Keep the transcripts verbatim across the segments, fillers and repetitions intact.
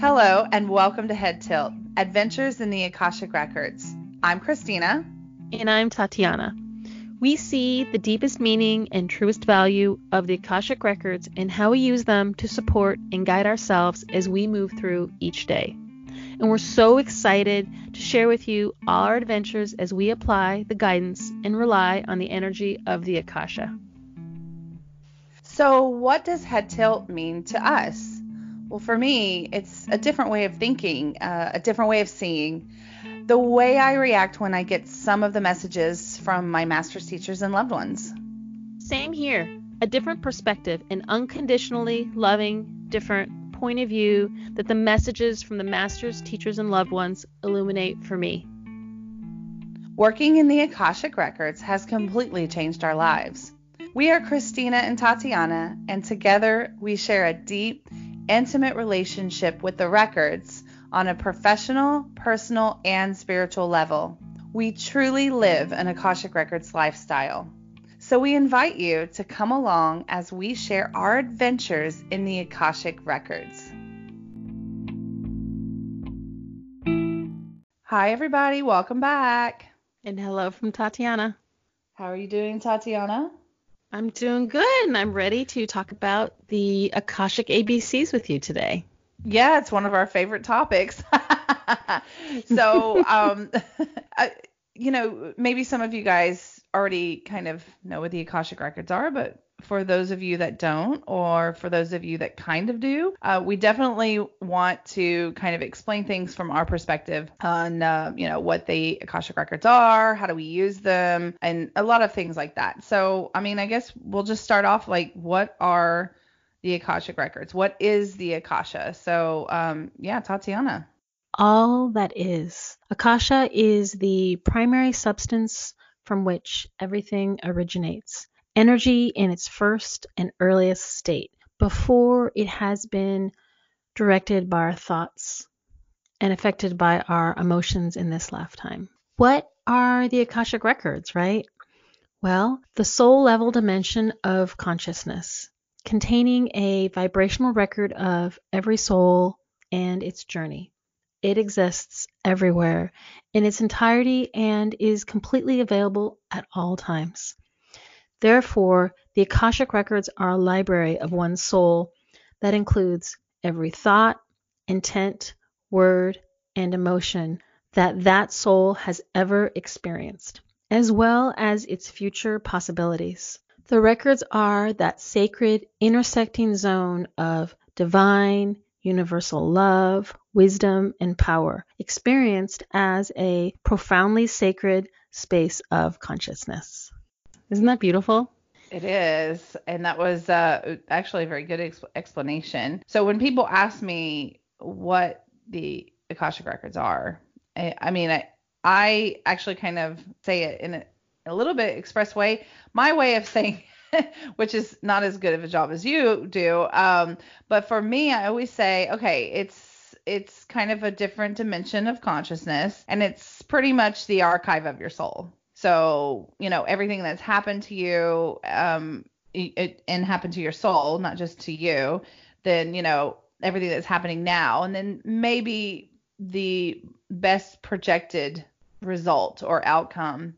Hello and welcome to Head Tilt, Adventures in the Akashic Records. I'm Christina. And I'm Tatiana. We see the deepest meaning and truest value of the Akashic Records and how we use them to support and guide ourselves as we move through each day. And we're so excited to share with you all our adventures as we apply the guidance and rely on the energy of the Akasha. So what does Head Tilt mean to us? Well, for me, it's a different way of thinking, uh, a different way of seeing. The way I react when I get some of the messages from my master's teachers and loved ones. Same here. A different perspective, an unconditionally loving, different point of view that the messages from the master's teachers and loved ones illuminate for me. Working in the Akashic Records has completely changed our lives. We are Christina and Tatiana, and together we share a deep, intimate relationship with the records on a professional, personal, and spiritual level. We truly live an Akashic Records lifestyle. So we invite you to come along as we share our adventures in the Akashic Records. Hi, everybody. Welcome back. And hello from Tatiana. How are you doing, Tatiana? I'm doing good, and I'm ready to talk about the Akashic A B Cs with you today. Yeah, it's one of our favorite topics. so, um, I, you know, maybe some of you guys already kind of know what the Akashic Records are, but for those of you that don't, or for those of you that kind of do, uh, we definitely want to kind of explain things from our perspective on, uh, you know, what the Akashic Records are, how do we use them, and a lot of things like that. So, I mean, I guess we'll just start off like, what are the Akashic Records? What is the Akasha? So, um, yeah, Tatiana. All that is. Akasha is the primary substance from which everything originates. Energy in its first and earliest state, before it has been directed by our thoughts and affected by our emotions in this lifetime. What are the Akashic Records, right? Well, the soul level dimension of consciousness, containing a vibrational record of every soul and its journey. It exists everywhere in its entirety and is completely available at all times. Therefore, the Akashic Records are a library of one's soul that includes every thought, intent, word, and emotion that that soul has ever experienced, as well as its future possibilities. The records are that sacred intersecting zone of divine, universal love, wisdom, and power, experienced as a profoundly sacred space of consciousness. Isn't that beautiful? It is. And that was uh, actually a very good ex- explanation. So when people ask me what the Akashic Records are, I, I mean, I, I actually kind of say it in a, a little bit express way. My way of saying, which is not as good of a job as you do. Um, but for me, I always say, okay, it's it's kind of a different dimension of consciousness, and it's pretty much the archive of your soul. So, you know, everything that's happened to you um, it, and happened to your soul, not just to you, then, you know, everything that's happening now, and then maybe the best projected result or outcome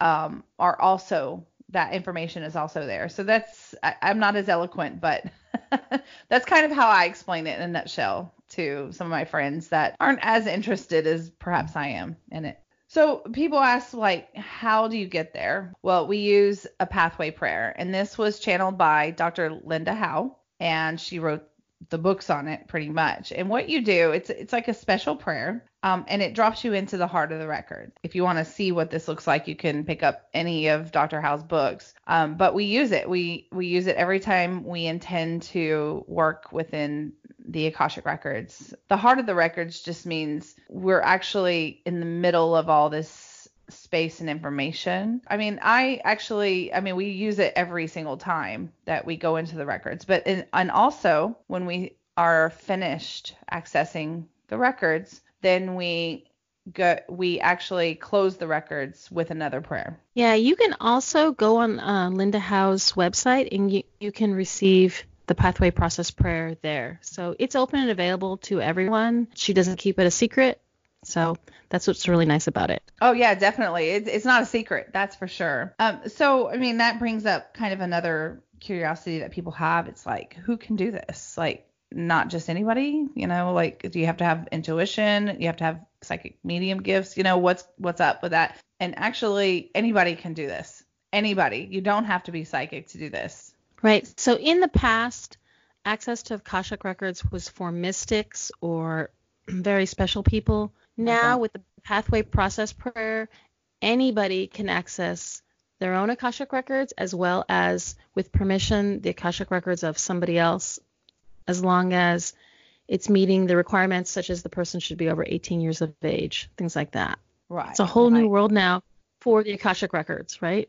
um, are also, that information is also there. So that's, I, I'm not as eloquent, but that's kind of how I explain it in a nutshell to some of my friends that aren't as interested as perhaps I am in it. So people ask, like, how do you get there? Well, we use a pathway prayer, and this was channeled by Doctor Linda Howe, and she wrote the books on it pretty much. And what you do, it's it's like a special prayer, um, and it drops you into the heart of the record. If you want to see what this looks like, you can pick up any of Doctor Howe's books. Um, but we use it. We we use it every time we intend to work within the Akashic Records. The heart of the records just means we're actually in the middle of all this space and information. I mean, I actually, I mean, we use it every single time that we go into the records, but, in, and also when we are finished accessing the records, then we go, we actually close the records with another prayer. Yeah. You can also go on uh, Linda Howe's website and you, you can receive the Pathway Process Prayer there. So it's open and available to everyone. She doesn't keep it a secret. So that's what's really nice about it. Oh, yeah, definitely. It, it's not a secret. That's for sure. Um, so, I mean, that brings up kind of another curiosity that people have. It's like, who can do this? Like, not just anybody, you know, like, do you have to have intuition? You have to have psychic medium gifts, you know, what's, what's up with that? And actually anybody can do this. Anybody. You don't have to be psychic to do this. Right. So in the past, access to Akashic Records was for mystics or very special people. Now okay. With the Pathway Process Prayer, anybody can access their own Akashic Records, as well as, with permission, the Akashic Records of somebody else, as long as it's meeting the requirements, such as the person should be over eighteen years of age, things like that. Right. It's a whole right. new world now for the Akashic Records, right?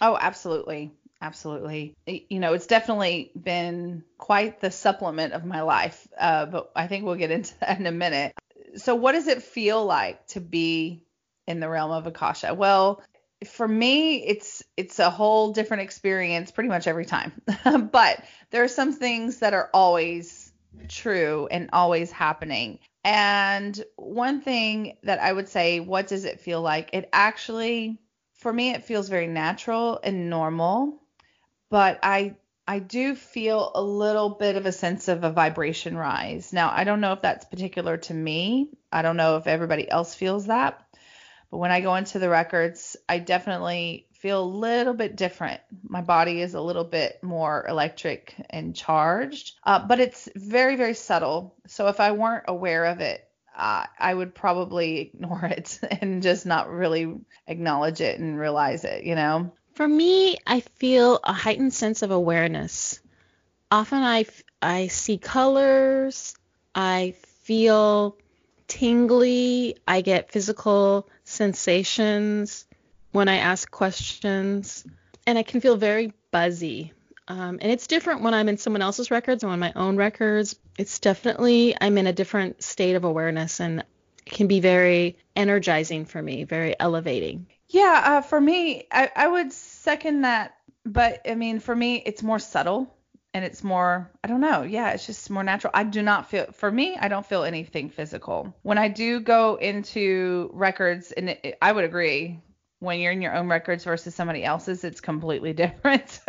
Oh, absolutely. Absolutely. You know, it's definitely been quite the supplement of my life, uh, but I think we'll get into that in a minute. So what does it feel like to be in the realm of Akasha? Well, for me, it's it's a whole different experience pretty much every time. But there are some things that are always true and always happening. And one thing that I would say, what does it feel like? It actually, for me, it feels very natural and normal. But I I do feel a little bit of a sense of a vibration rise. Now, I don't know if that's particular to me. I don't know if everybody else feels that. But when I go into the records, I definitely feel a little bit different. My body is a little bit more electric and charged, uh, but it's very, very subtle. So if I weren't aware of it, uh, I would probably ignore it and just not really acknowledge it and realize it, you know? For me, I feel a heightened sense of awareness. Often I, I see colors, I feel tingly, I get physical sensations when I ask questions, and I can feel very buzzy. Um, and it's different when I'm in someone else's records or on my own records. It's definitely, I'm in a different state of awareness, and it can be very energizing for me, very elevating. Yeah, uh, for me, I, I would second that. But I mean, for me, it's more subtle and it's more, I don't know. Yeah, it's just more natural. I do not feel, for me, I don't feel anything physical. When I do go into records, and it, it, I would agree, when you're in your own records versus somebody else's, it's completely different.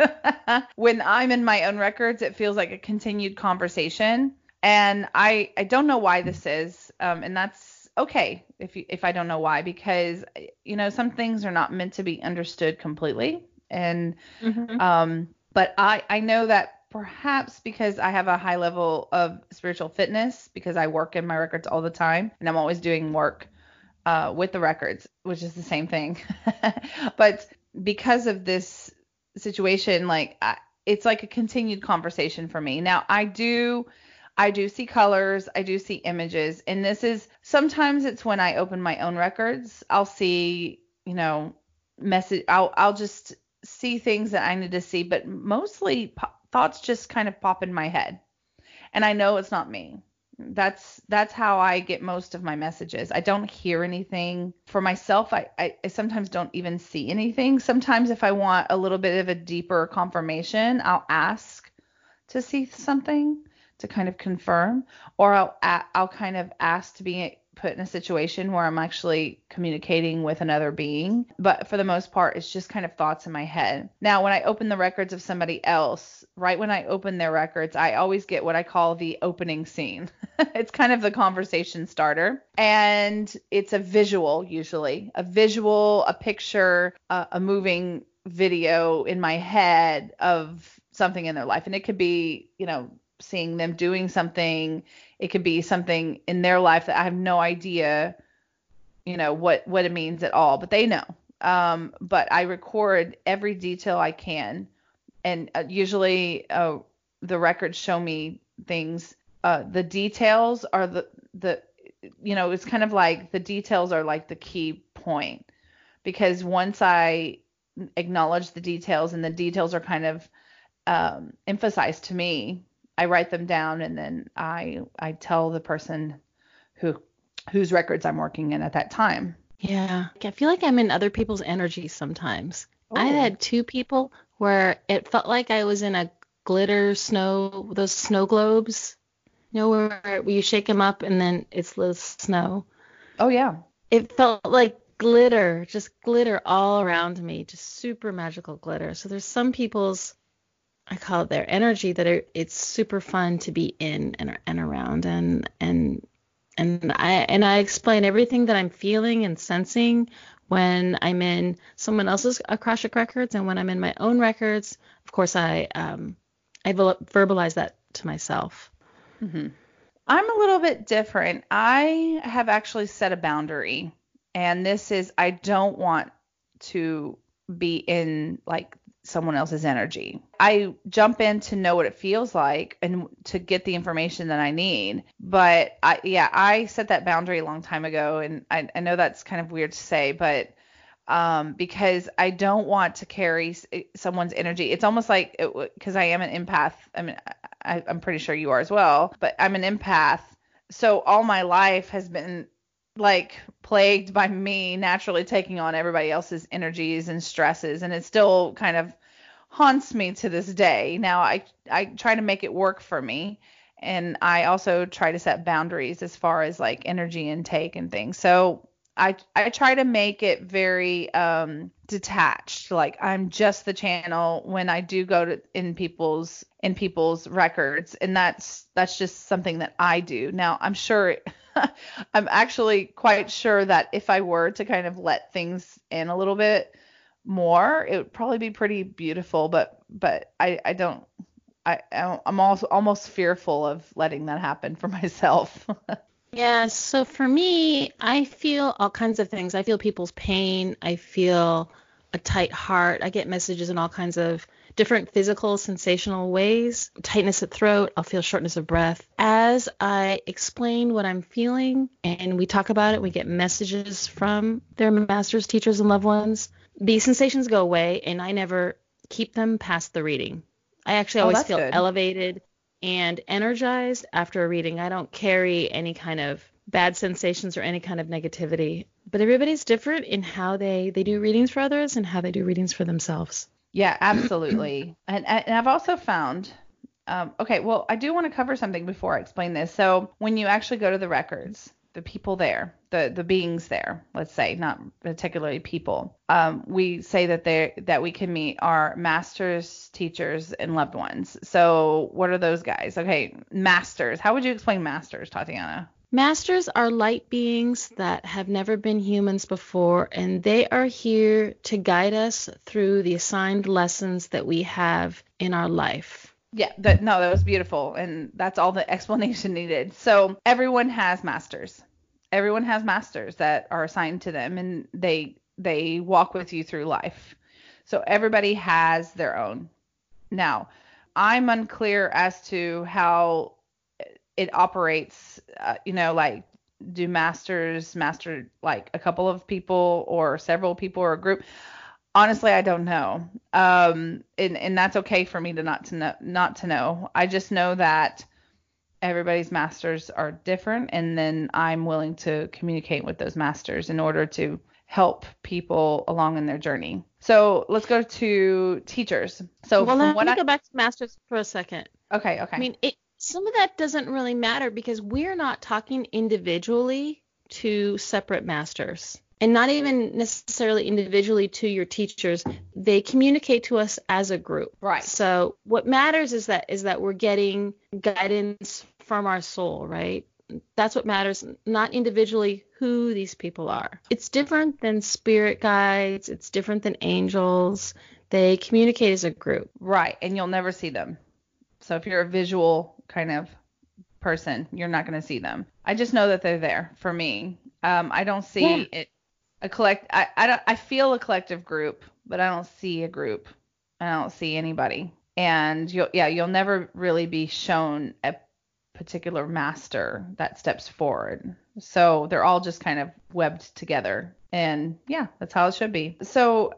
When I'm in my own records, it feels like a continued conversation. And I, I don't know why this is. Um, and that's, okay, if you, if I don't know why, because, you know, some things are not meant to be understood completely. And, mm-hmm. um, but I, I know that perhaps because I have a high level of spiritual fitness, because I work in my records all the time and I'm always doing work, uh, with the records, which is the same thing. But because of this situation, like I, it's like a continued conversation for me. Now I do, I do see colors, I do see images, and this is, sometimes it's when I open my own records, I'll see, you know, message, I'll, I'll just see things that I need to see, but mostly po- thoughts just kind of pop in my head, and I know it's not me. That's, that's how I get most of my messages. I don't hear anything for myself. I, I, I sometimes don't even see anything. Sometimes if I want a little bit of a deeper confirmation, I'll ask to see something, to kind of confirm, or I'll, I'll kind of ask to be put in a situation where I'm actually communicating with another being. But for the most part, it's just kind of thoughts in my head. Now, when I open the records of somebody else, right when I open their records, I always get what I call the opening scene. It's kind of the conversation starter. And it's a visual, usually a visual, a picture, a, a moving video in my head of something in their life. And it could be, you know, seeing them doing something. It could be something in their life that I have no idea, you know, what, what it means at all, but they know. Um, but I record every detail I can. And uh, usually uh, the records show me things. Uh, the details are the, the, you know, it's kind of like the details are like the key point, because once I acknowledge the details, and the details are kind of um, emphasized to me, I write them down, and then I I tell the person who whose records I'm working in at that time. Yeah. I feel like I'm in other people's energy sometimes. Ooh. I had two people where it felt like I was in a glitter snow, those snow globes, you know, where you shake them up and then it's the snow. Oh, yeah. It felt like glitter, just glitter all around me, just super magical glitter. So there's some people's, I call it their energy, that are, it's super fun to be in and, and around. And, and, and I, and I explain everything that I'm feeling and sensing when I'm in someone else's Akashic records. And when I'm in my own records, of course, I, um, I verbalize that to myself. Mm-hmm. I'm a little bit different. I have actually set a boundary, and this is, I don't want to be in like someone else's energy. I jump in to know what it feels like and to get the information that I need. But I, yeah, I set that boundary a long time ago. And I, I know that's kind of weird to say, but um, because I don't want to carry someone's energy. It's almost like, because I am an empath. I mean, I, I'm pretty sure you are as well, but I'm an empath. So all my life has been like plagued by me naturally taking on everybody else's energies and stresses, and it still kind of haunts me to this day. Now I I try to make it work for me, and I also try to set boundaries as far as like energy intake and things. So I I try to make it very um detached, like I'm just the channel when I do go to in people's in people's records, and that's that's just something that I do. Now I'm sure it, I'm actually quite sure that if I were to kind of let things in a little bit more, it would probably be pretty beautiful, but, but I, I don't, I, I'm also almost fearful of letting that happen for myself. Yeah. So for me, I feel all kinds of things. I feel people's pain. I feel a tight heart. I get messages in all kinds of different physical, sensational ways, tightness at throat. I'll feel shortness of breath. As I explain what I'm feeling and we talk about it, we get messages from their masters, teachers, and loved ones. These sensations go away, and I never keep them past the reading. I actually always oh, feel good. elevated and energized after a reading. I don't carry any kind of bad sensations or any kind of negativity. But everybody's different in how they, they do readings for others and how they do readings for themselves. Yeah, absolutely. and, and I've also found, um, okay, well, I do want to cover something before I explain this. So when you actually go to the records, the people there, the, the beings there, let's say, not particularly people, um, we say that they that we can meet our masters, teachers, and loved ones. So what are those guys? Okay, masters. How would you explain masters, Tatiana? Masters are light beings that have never been humans before, and they are here to guide us through the assigned lessons that we have in our life. Yeah, that, no, that was beautiful, and that's all the explanation needed. So everyone has masters. Everyone has masters that are assigned to them, and they they walk with you through life. So everybody has their own. Now, I'm unclear as to how it operates, uh, you know, like do masters master like a couple of people or several people or a group? Honestly, I don't know. Um, and, and that's okay for me to not to know, not to know. I just know that everybody's masters are different. And then I'm willing to communicate with those masters in order to help people along in their journey. So let's go to teachers. So well, let me I... go back to masters for a second. Okay. Okay. I mean, it, some of that doesn't really matter because we're not talking individually to separate masters and not even necessarily individually to your teachers. They communicate to us as a group. Right. So what matters is that is that we're getting guidance from our soul, right? That's what matters, not individually who these people are. It's different than spirit guides. It's different than angels. They communicate as a group. Right. And you'll never see them. So if you're a visual kind of person, you're not going to see them. I just know that they're there for me. Um, I don't see yeah. it, a collect. I, I don't. I feel a collective group, but I don't see a group. I don't see anybody. And you'll, yeah, you'll never really be shown a particular master that steps forward. So they're all just kind of webbed together. And yeah, that's how it should be. So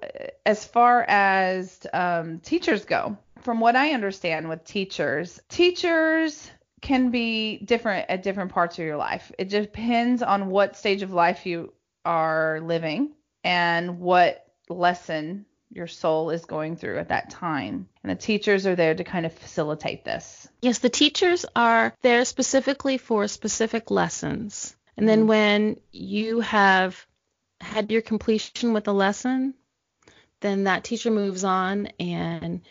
as far as um, teachers go, from what I understand with teachers, teachers can be different at different parts of your life. It depends on what stage of life you are living and what lesson your soul is going through at that time. And the teachers are there to kind of facilitate this. Yes, the teachers are there specifically for specific lessons. And then when you have had your completion with a lesson, then that teacher moves on and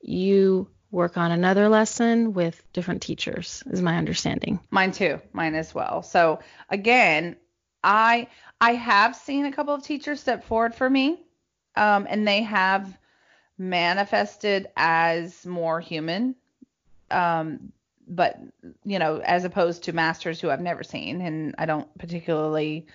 you work on another lesson with different teachers, is my understanding. Mine too. Mine as well. So again, I I have seen a couple of teachers step forward for me, um, and they have manifested as more human, um, but, you know, as opposed to masters who I've never seen, and I don't particularly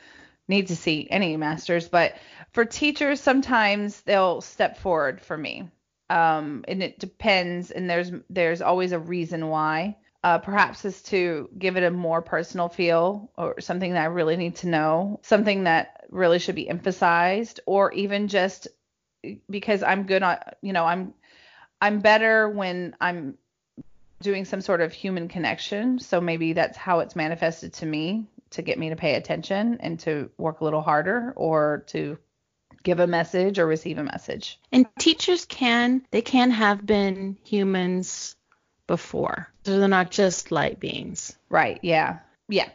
need to see any masters. But for teachers, sometimes they'll step forward for me, um, and it depends, and there's there's always a reason why. Uh, perhaps is to give it a more personal feel, or something that I really need to know, something that really should be emphasized, or even just because I'm good on, you know, I'm, I'm better when I'm doing some sort of human connection. So maybe that's how it's manifested to me, to get me to pay attention and to work a little harder, or to give a message or receive a message. And teachers can, they can have been humans before, so they're not just light beings. Right. Yeah. Yeah.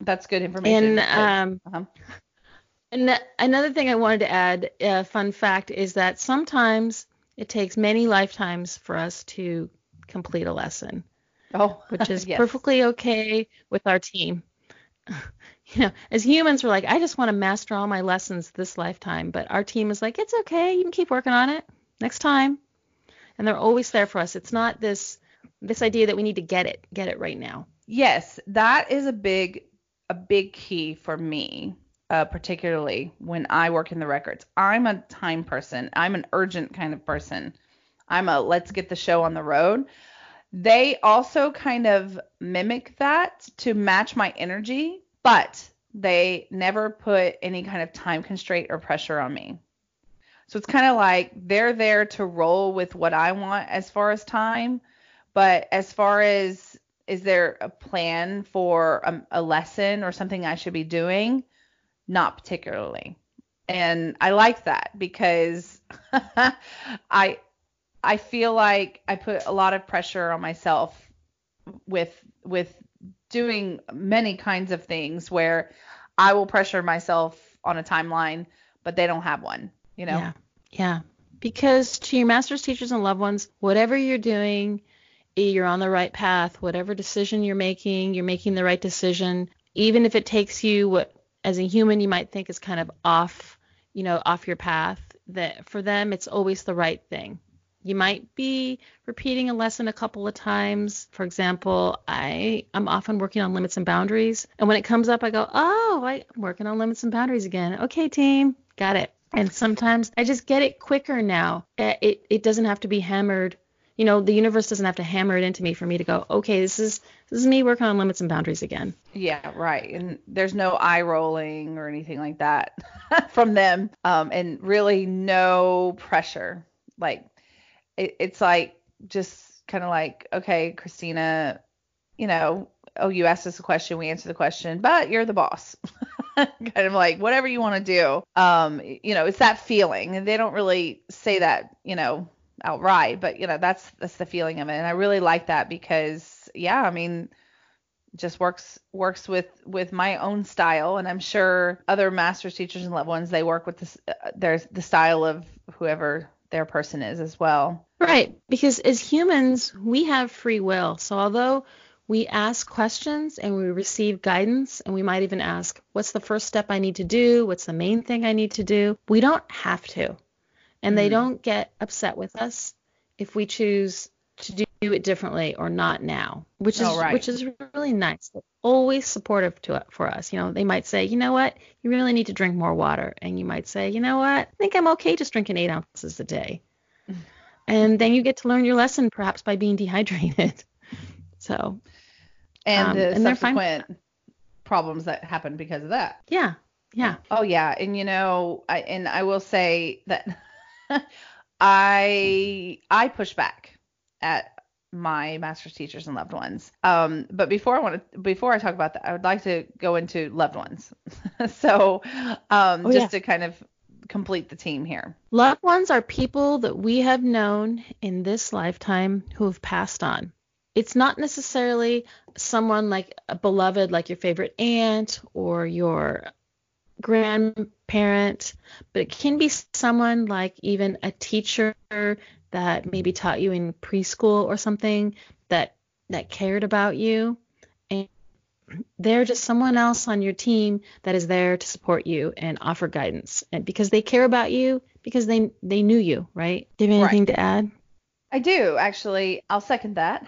That's good information. And um, uh-huh. and another thing I wanted to add, a uh, fun fact, is that sometimes it takes many lifetimes for us to complete a lesson. Oh, which is yes. perfectly okay with our team. You know, as humans, we're like, I just want to master all my lessons this lifetime, but our team is like, it's okay, you can keep working on it next time. And they're always there for us. It's not this this idea that we need to get it, get it right now. Yes, that is a big a big key for me, uh, particularly when I work in the records. I'm a time person. I'm an urgent kind of person. I'm a let's get the show on the road. They also kind of mimic that to match my energy, but they never put any kind of time constraint or pressure on me. So it's kind of like they're there to roll with what I want as far as time. But as far as, is there a plan for a, a lesson or something I should be doing? Not particularly. And I like that, because I I feel like I put a lot of pressure on myself with with doing many kinds of things where I will pressure myself on a timeline, but they don't have one. You know? Yeah. Yeah. Because to your masters, teachers, and loved ones, whatever you're doing, you're on the right path. Whatever decision you're making, you're making the right decision. Even if it takes you what, as a human, you might think is kind of off, you know, off your path, that for them, it's always the right thing. You might be repeating a lesson a couple of times. For example, I am often working on limits and boundaries. And when it comes up, I go, oh, I'm working on limits and boundaries again. Okay, team, got it. And sometimes I just get it quicker now. It it doesn't have to be hammered. You know, the universe doesn't have to hammer it into me for me to go, okay, this is this is me working on limits and boundaries again. Yeah, right. And there's no eye rolling or anything like that from them. Um, and really no pressure. Like, it, it's like just kind of like, okay, Christina, you know, oh, you asked us a question, we answered the question, but you're the boss. Kind of like whatever you want to do. Um, you know, it's that feeling, and they don't really say that, you know, outright, but you know, that's, that's the feeling of it. And I really like that because yeah, I mean, just works, works with, with my own style. And I'm sure other masters, teachers, and loved ones, they work with this, uh, there's the style of whoever their person is as well. Right. Because as humans, we have free will. So although we ask questions and we receive guidance, and we might even ask, what's the first step I need to do? What's the main thing I need to do? We don't have to. And mm. they don't get upset with us if we choose to do it differently or not now, which is oh, right. which is really nice. They're always supportive to it for us. You know, they might say, you know what, you really need to drink more water. And you might say, you know what, I think I'm okay just drinking eight ounces a day. And then you get to learn your lesson perhaps by being dehydrated. So, and um, the and subsequent problems that happen because of that. Yeah. Yeah. Oh yeah. And you know, I, and I will say that I, I push back at my masters, teachers, and loved ones. Um, but before I want to, before I talk about that, I would like to go into loved ones. so, um, oh, just yeah. to kind of complete the team here. Loved ones are people that we have known in this lifetime who have passed on. It's not necessarily someone like a beloved, like your favorite aunt or your grandparent, but it can be someone like even a teacher that maybe taught you in preschool or something that, that cared about you. And they're just someone else on your team that is there to support you and offer guidance, and because they care about you, because they they knew you, right? Do you have anything right. to add? I do, actually. I'll second that.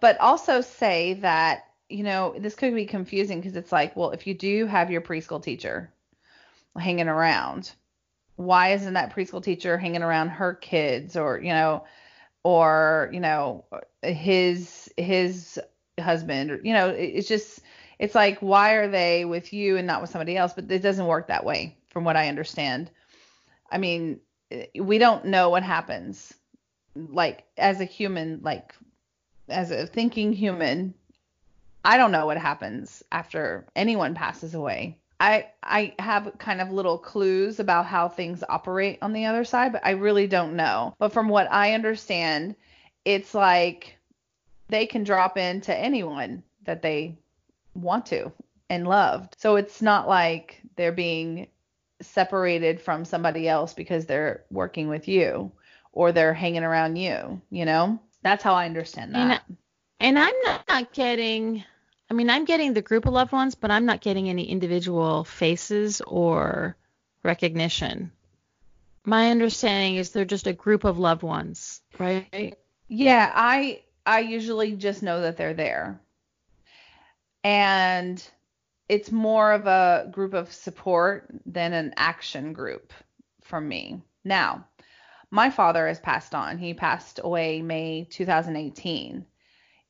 But also say that, you know, this could be confusing because it's like, well, if you do have your preschool teacher hanging around, why isn't that preschool teacher hanging around her kids or, you know, or, you know, his his husband, or, you know, it's just, it's like, why are they with you and not with somebody else? But it doesn't work that way, from what I understand. I mean, we don't know what happens, like, as a human, like, as a thinking human. I don't know what happens after anyone passes away. I I have kind of little clues about how things operate on the other side, but I really don't know. But from what I understand, it's like, they can drop into anyone that they want to and loved. So it's not like they're being separated from somebody else because they're working with you or they're hanging around you, you know? That's how I understand that. And, and I'm not, not getting, I mean, I'm getting the group of loved ones, but I'm not getting any individual faces or recognition. My understanding is they're just a group of loved ones, right? Yeah, I... I usually just know that they're there, and it's more of a group of support than an action group for me. Now, my father has passed on. He passed away May two thousand eighteen.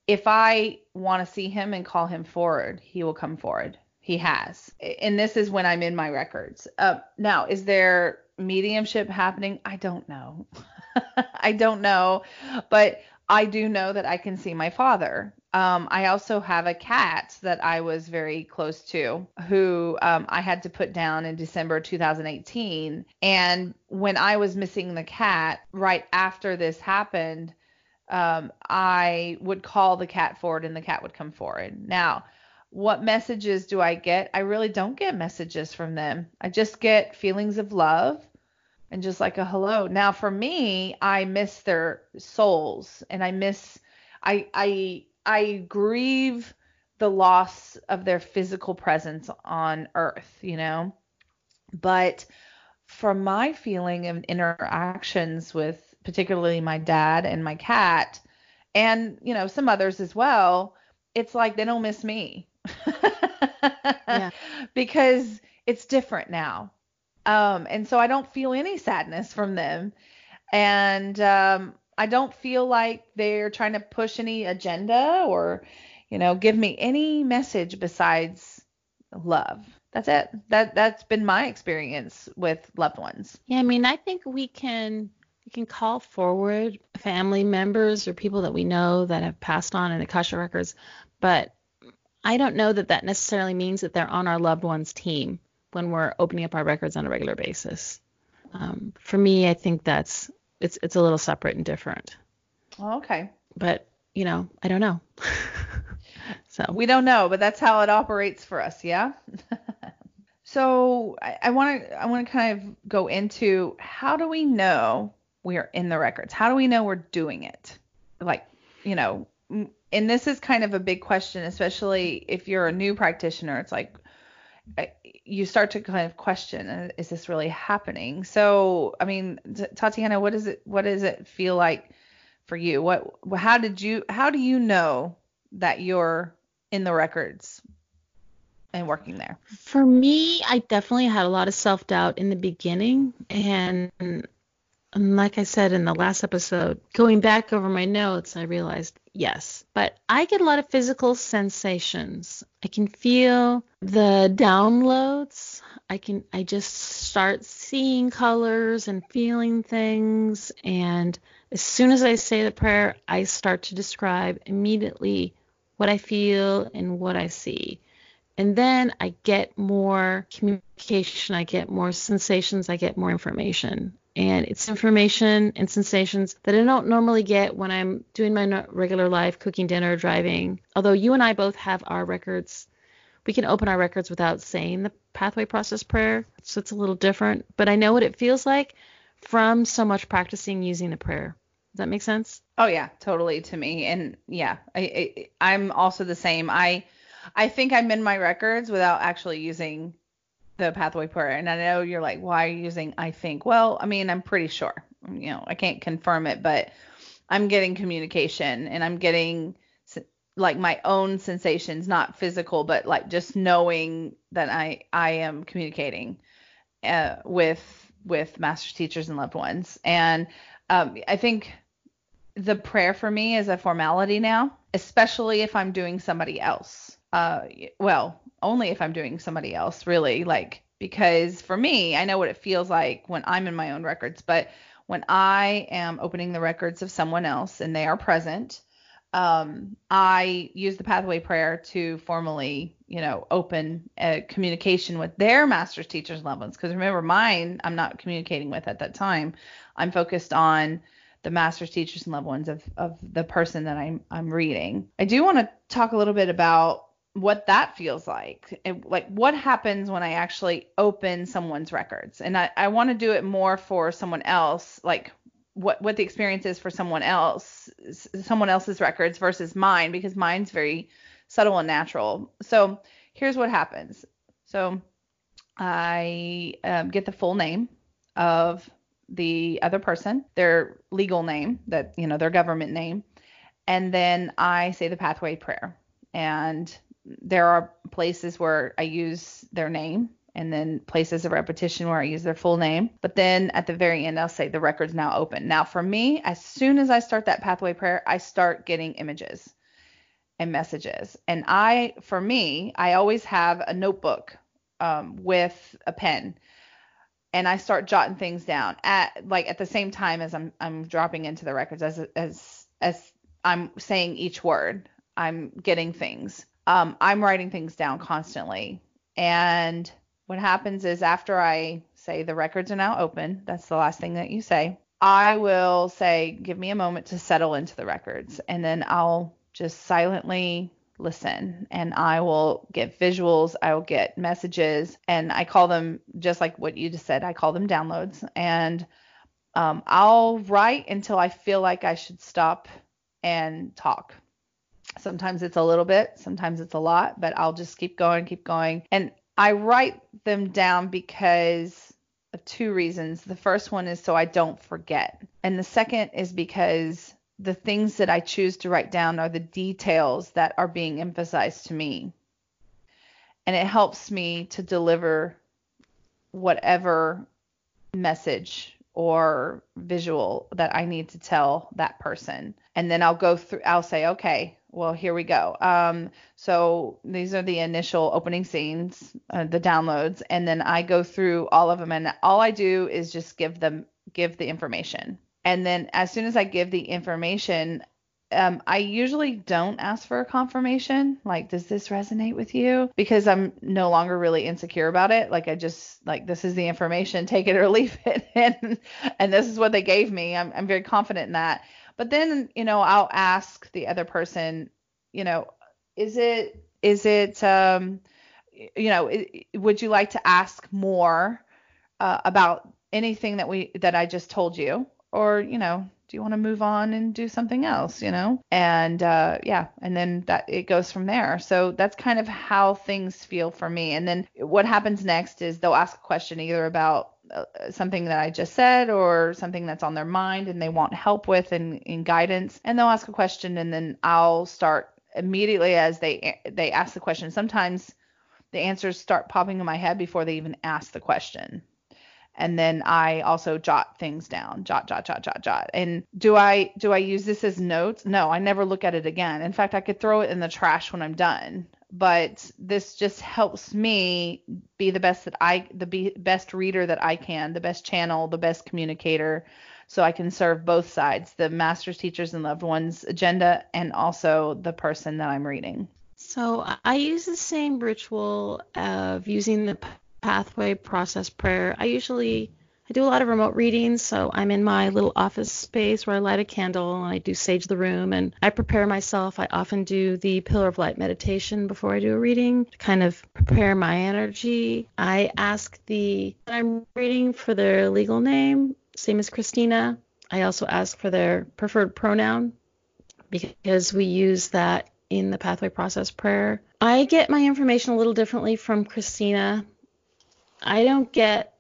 If I want to see him and call him forward, he will come forward. He has. And this is when I'm in my records. Uh, now, is there mediumship happening? I don't know. I don't know, but I do know that I can see my father. Um, I also have a cat that I was very close to, who um, I had to put down in December two thousand eighteen. And when I was missing the cat right after this happened, um, I would call the cat forward and the cat would come forward. Now, what messages do I get? I really don't get messages from them. I just get feelings of love. And just like a hello. Now, for me, I miss their souls, and I miss, I, I, I grieve the loss of their physical presence on earth, you know, but from my feeling of interactions with particularly my dad and my cat and, you know, some others as well, it's like, they don't miss me yeah. because it's different now. Um, and so I don't feel any sadness from them. And um, I don't feel like they're trying to push any agenda or, you know, give me any message besides love. That's it. That, that's been my experience with loved ones. Yeah, I mean, I think we can we can call forward family members or people that we know that have passed on in Akashic Records. But I don't know that that necessarily means that they're on our loved ones team when we're opening up our records on a regular basis. Um, for me, I think that's, it's, it's a little separate and different. Oh, okay. But, you know, I don't know. So we don't know, but that's how it operates for us. Yeah. So I want to, I want to kind of go into, how do we know we're in the records? How do we know we're doing it? Like, you know, and this is kind of a big question, especially if you're a new practitioner. It's like, you start to kind of question, is this really happening? So, I mean, Tatiana, what is it, what does it feel like for you? What, how did you, how do you know that you're in the records and working there? For me, I definitely had a lot of self-doubt in the beginning. And, and like I said, in the last episode, going back over my notes, I realized, yes, but I get a lot of physical sensations. I can feel the downloads. I can, I just start seeing colors and feeling things. And as soon as I say the prayer, I start to describe immediately what I feel and what I see. And then I get more communication, I get more sensations, I get more information. And it's information and sensations that I don't normally get when I'm doing my regular life, cooking dinner, driving. Although you and I both have our records, we can open our records without saying the pathway process prayer. So it's a little different. But I know what it feels like from so much practicing using the prayer. Does that make sense? Oh, yeah, totally to me. And yeah, I, I, I'm also the same. I... I think I'm in my records without actually using the pathway prayer. And I know you're like, why are you using, I think, well, I mean, I'm pretty sure, you know, I can't confirm it, but I'm getting communication and I'm getting like my own sensations, not physical, but like just knowing that I, I am communicating uh, with, with masters, teachers, and loved ones. And um, I think the prayer for me is a formality now, especially if I'm doing somebody else. Uh, well, only if I'm doing somebody else, really, like, because for me, I know what it feels like when I'm in my own records, but when I am opening the records of someone else and they are present, um, I use the pathway prayer to formally, you know, open a communication with their masters, teachers, and loved ones. Because remember, mine, I'm not communicating with at that time. I'm focused on the masters, teachers, and loved ones of, of the person that I'm, I'm reading. I do want to talk a little bit about what that feels like and like what happens when I actually open someone's records. And I, I want to do it more for someone else, like what, what the experience is for someone else, someone else's records versus mine, because mine's very subtle and natural. So here's what happens. So I um, get the full name of the other person, their legal name that, you know, their government name. And then I say the pathway prayer, and there are places where I use their name and then places of repetition where I use their full name. But then at the very end, I'll say the record's now open. Now for me, as soon as I start that pathway prayer, I start getting images and messages. And I, for me, I always have a notebook um, with a pen, and I start jotting things down at like at the same time as I'm, I'm dropping into the records, as, as, as I'm saying each word, I'm getting things. Um, I'm writing things down constantly. And what happens is after I say the records are now open, that's the last thing that you say, I will say, give me a moment to settle into the records. And then I'll just silently listen. And I will get visuals. I will get messages. And I call them, just like what you just said, I call them downloads. And um, I'll write until I feel like I should stop and talk. Sometimes it's a little bit, sometimes it's a lot, but I'll just keep going, keep going. And I write them down because of two reasons. The first one is so I don't forget. And the second is because the things that I choose to write down are the details that are being emphasized to me. And it helps me to deliver whatever message or visual that I need to tell that person. And then I'll go through, I'll say, okay, well, here we go. Um, so these are the initial opening scenes, uh, the downloads, and then I go through all of them. And all I do is just give them, give the information. And then as soon as I give the information, um, I usually don't ask for a confirmation. Like, does this resonate with you? Because I'm no longer really insecure about it. Like I just like, this is the information, take it or leave it. And, and this is what they gave me. I'm, I'm very confident in that. But then, you know, I'll ask the other person, you know, is it, is it, um, you know, it, would you like to ask more uh, about anything that we, that I just told you? Or, you know, do you want to move on and do something else, you know? And, uh, yeah. And then that it goes from there. So that's kind of how things feel for me. And then what happens next is they'll ask a question either about something that I just said or something that's on their mind and they want help with and, and guidance. And they'll ask a question and then I'll start immediately as they, they ask the question. Sometimes the answers start popping in my head before they even ask the question. And then I also jot things down, jot, jot, jot, jot, jot. And do I, do I use this as notes? No, I never look at it again. In fact, I could throw it in the trash when I'm done. But this just helps me be the best that I, the be, best reader that I can, the best channel, the best communicator, so I can serve both sides, the masters, teachers, and loved ones agenda, and also the person that I'm reading. So I use the same ritual of using the pathway process prayer. I usually I do a lot of remote readings, so I'm in my little office space where I light a candle and I do sage the room and I prepare myself. I often do the Pillar of Light meditation before I do a reading to kind of prepare my energy. I ask the, I'm reading for their legal name, same as Christina. I also ask for their preferred pronoun because we use that in the pathway process prayer. I get my information a little differently from Christina. I don't get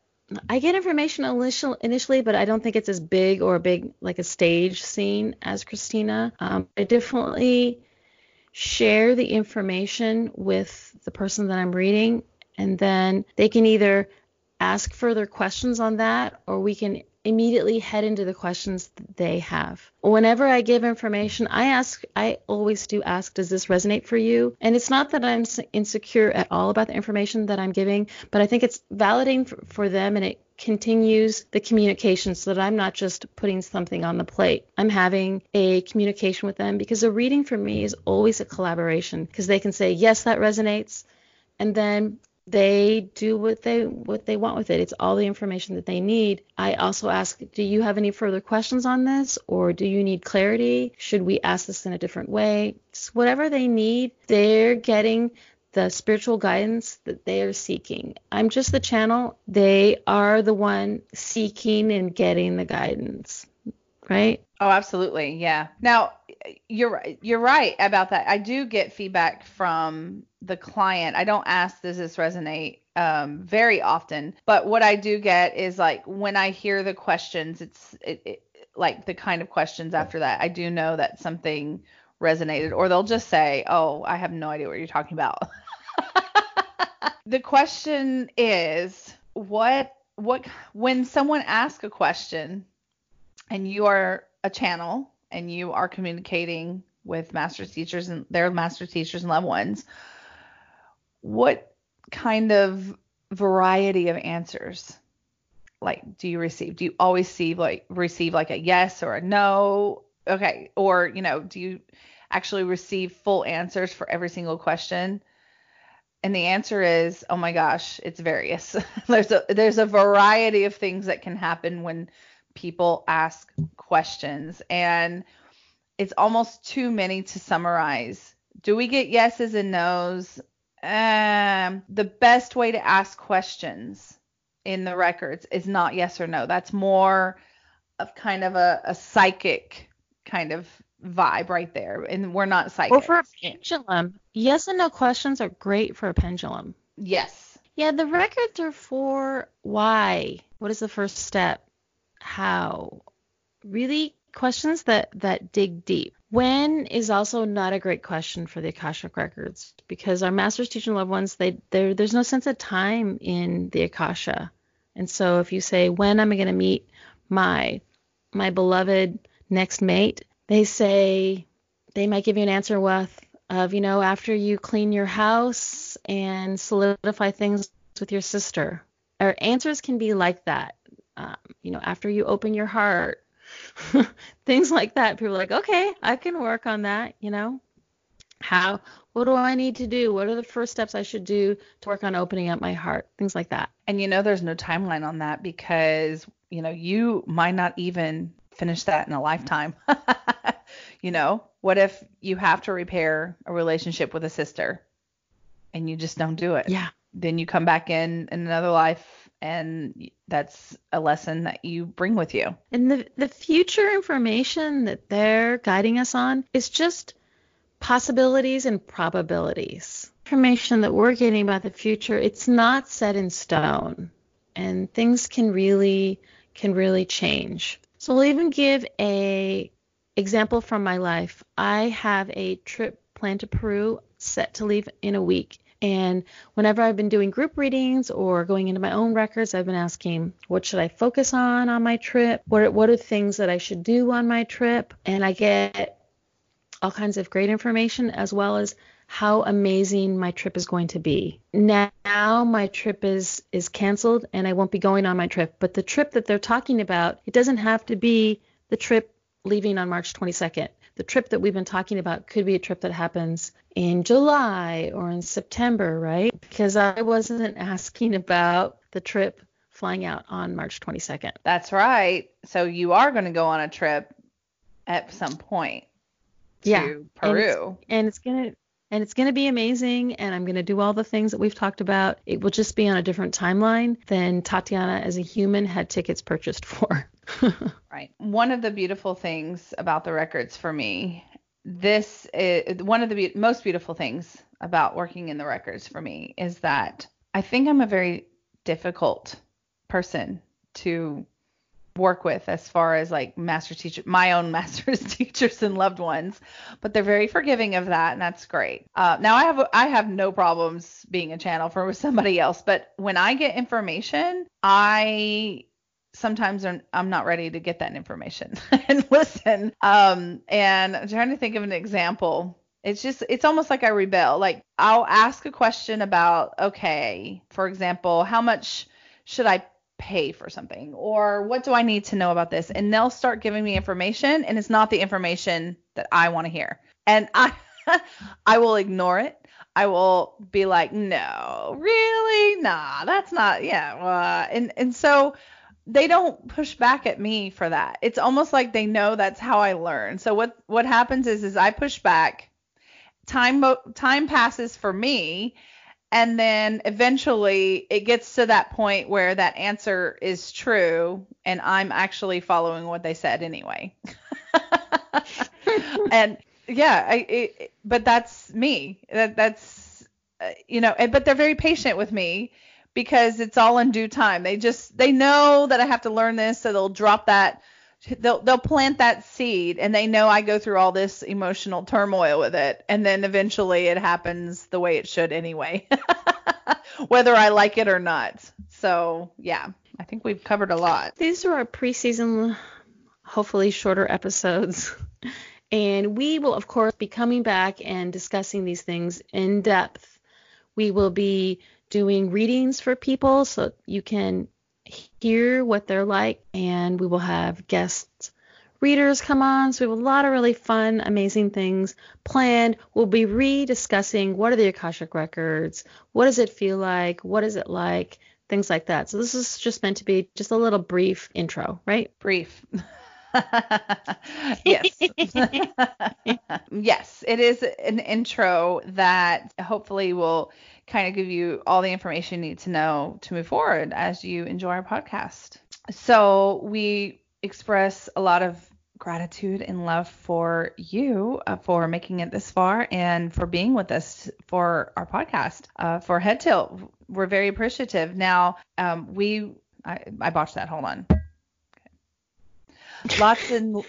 I get information initial, initially, but I don't think it's as big or a big, like a stage scene as Christina. Um, I definitely share the information with the person that I'm reading, and then they can either ask further questions on that, or we can immediately head into the questions that they have. Whenever I give information, I ask, I always do ask, does this resonate for you? And it's not that I'm insecure at all about the information that I'm giving, but I think it's validating for, for them, and it continues the communication so that I'm not just putting something on the plate. I'm having a communication with them, because a reading for me is always a collaboration, because they can say, yes, that resonates, and then they do what they what they want with it. It's all the information that they need. I also ask, do you have any further questions on this? Or do you need clarity? Should we ask this in a different way? Just whatever they need, they're getting the spiritual guidance that they are seeking. I'm just the channel. They are the one seeking and getting the guidance, right? Oh, absolutely. Yeah. Now, you're you're right about that. I do get feedback from the client. I don't ask, does this resonate um, very often, but what I do get is, like, when I hear the questions, it's it, it, like the kind of questions after that, I do know that something resonated, or they'll just say, oh, I have no idea what you're talking about. The question is, what what when someone asks a question and you are a channel and you are communicating with master's teachers and their master's teachers and loved ones, what kind of variety of answers, like, do you receive? Do you always receive like receive like a yes or a no? Okay. Or, you know, do you actually receive full answers for every single question? And the answer is, oh my gosh, it's various. there's a, there's a variety of things that can happen when people ask questions, and it's almost too many to summarize. Do we get yeses and nos? Um, the best way to ask questions in the records is not yes or no. That's more of kind of a, a psychic kind of vibe right there, and we're not psychic. Or for a pendulum, yes and no questions are great for a pendulum. Yes. Yeah, the records are for why. What is the first step? How? Really questions that that dig deep. When is also not a great question for the Akashic Records, because our masters, teaching loved ones, they there there's no sense of time in the Akasha. And so if you say, when am I going to meet my my beloved next mate, they say they might give you an answer with of, you know, after you clean your house and solidify things with your sister. Our answers can be like that. Um, you know, after you open your heart, things like that. People are like, okay, I can work on that. You know, how, what do I need to do? What are the first steps I should do to work on opening up my heart? Things like that. And, you know, there's no timeline on that, because, you know, you might not even finish that in a lifetime. You know, what if you have to repair a relationship with a sister and you just don't do it? Yeah. Then you come back in, in another life. And that's a lesson that you bring with you. And the, the future information that they're guiding us on is just possibilities and probabilities. Information that we're getting about the future, it's not set in stone, and things can really, can really change. So we'll even give a example from my life. I have a trip planned to Peru, set to leave in a week. And whenever I've been doing group readings or going into my own records, I've been asking, what should I focus on on my trip? What are, what are things that I should do on my trip? And I get all kinds of great information, as well as how amazing my trip is going to be. Now my trip is, is canceled and I won't be going on my trip. But the trip that they're talking about, it doesn't have to be the trip leaving on March twenty-second. the trip that we've been talking about could be a trip that happens in July or in September, right? Because I wasn't asking about the trip flying out on March twenty-second. That's right. So you are going to go on a trip at some point to yeah. Peru. And it's going to and it's going to be amazing, and I'm going to do all the things that we've talked about. It will just be on a different timeline than Tatiana as a human had tickets purchased for. Right. One of the beautiful things about the records for me, this is one of the be- most beautiful things about working in the records for me, is that I think I'm a very difficult person to work with as far as like master teacher, my own master's teachers and loved ones, but they're very forgiving of that. And that's great. Uh, now I have, I have no problems being a channel for somebody else, but when I get information, I sometimes I'm not ready to get that information and listen. Um, and I'm trying to think of an example. It's just, it's almost like I rebel. Like I'll ask a question about, okay, for example, how much should I pay for something, or what do I need to know about this? And they'll start giving me information, and it's not the information that I want to hear. And I, I will ignore it. I will be like, no, really? Nah, that's not. Yeah. Uh, and, and so they don't push back at me for that. It's almost like they know that's how I learn. So what, what happens is, is I push back, time, time passes for me. And then eventually it gets to that point where that answer is true and I'm actually following what they said anyway. And yeah, I, it, but that's me. That that's, uh, you know, but they're very patient with me because it's all in due time. They just, they know that I have to learn this. So they'll drop that, they'll, they'll plant that seed, and they know I go through all this emotional turmoil with it. And then eventually it happens the way it should anyway, whether I like it or not. So yeah, I think we've covered a lot. These are our preseason, hopefully shorter episodes. And we will, of course, be coming back and discussing these things in depth. We will be doing readings for people so you can hear what they're like, and we will have guest readers come on. So we have a lot of really fun, amazing things planned. We'll be rediscussing what are the Akashic Records, what does it feel like, what is it like, things like that. So this is just meant to be just a little brief intro, right? Brief. Yes. Yes, it is an intro that hopefully will kind of give you all the information you need to know to move forward as you enjoy our podcast. So we express a lot of gratitude and love for you uh, for making it this far and for being with us for our podcast, uh, for Head Tilt. We're very appreciative. Now, um, we, I, I botched that. Hold on. Okay. Lots and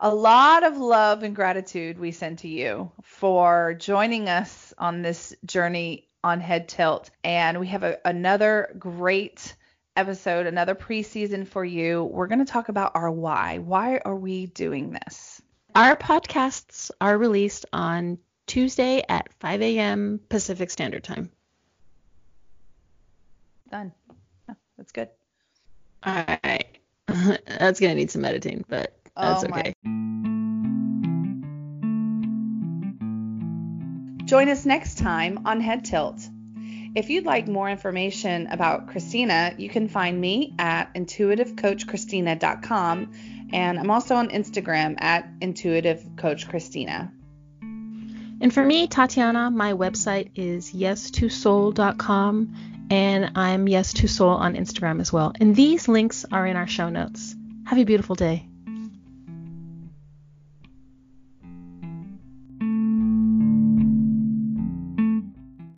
a lot of love and gratitude we send to you for joining us on this journey on Head Tilt. And we have a, another great episode, another preseason for you. We're going to talk about our why. Why are we doing this? Our podcasts are released on Tuesday at five a.m. Pacific Standard Time. Done. Yeah, that's good. All right. That's going to need some editing, but that's oh okay. Join us next time on Head Tilt. If you'd like more information about Christina, you can find me at intuitive coach christina dot com, and I'm also on Instagram at intuitive coach christina. And for me, Tatiana, my website is yes two soul dot com, and I'm yes two soul on Instagram as well. And these links are in our show notes. Have a beautiful day.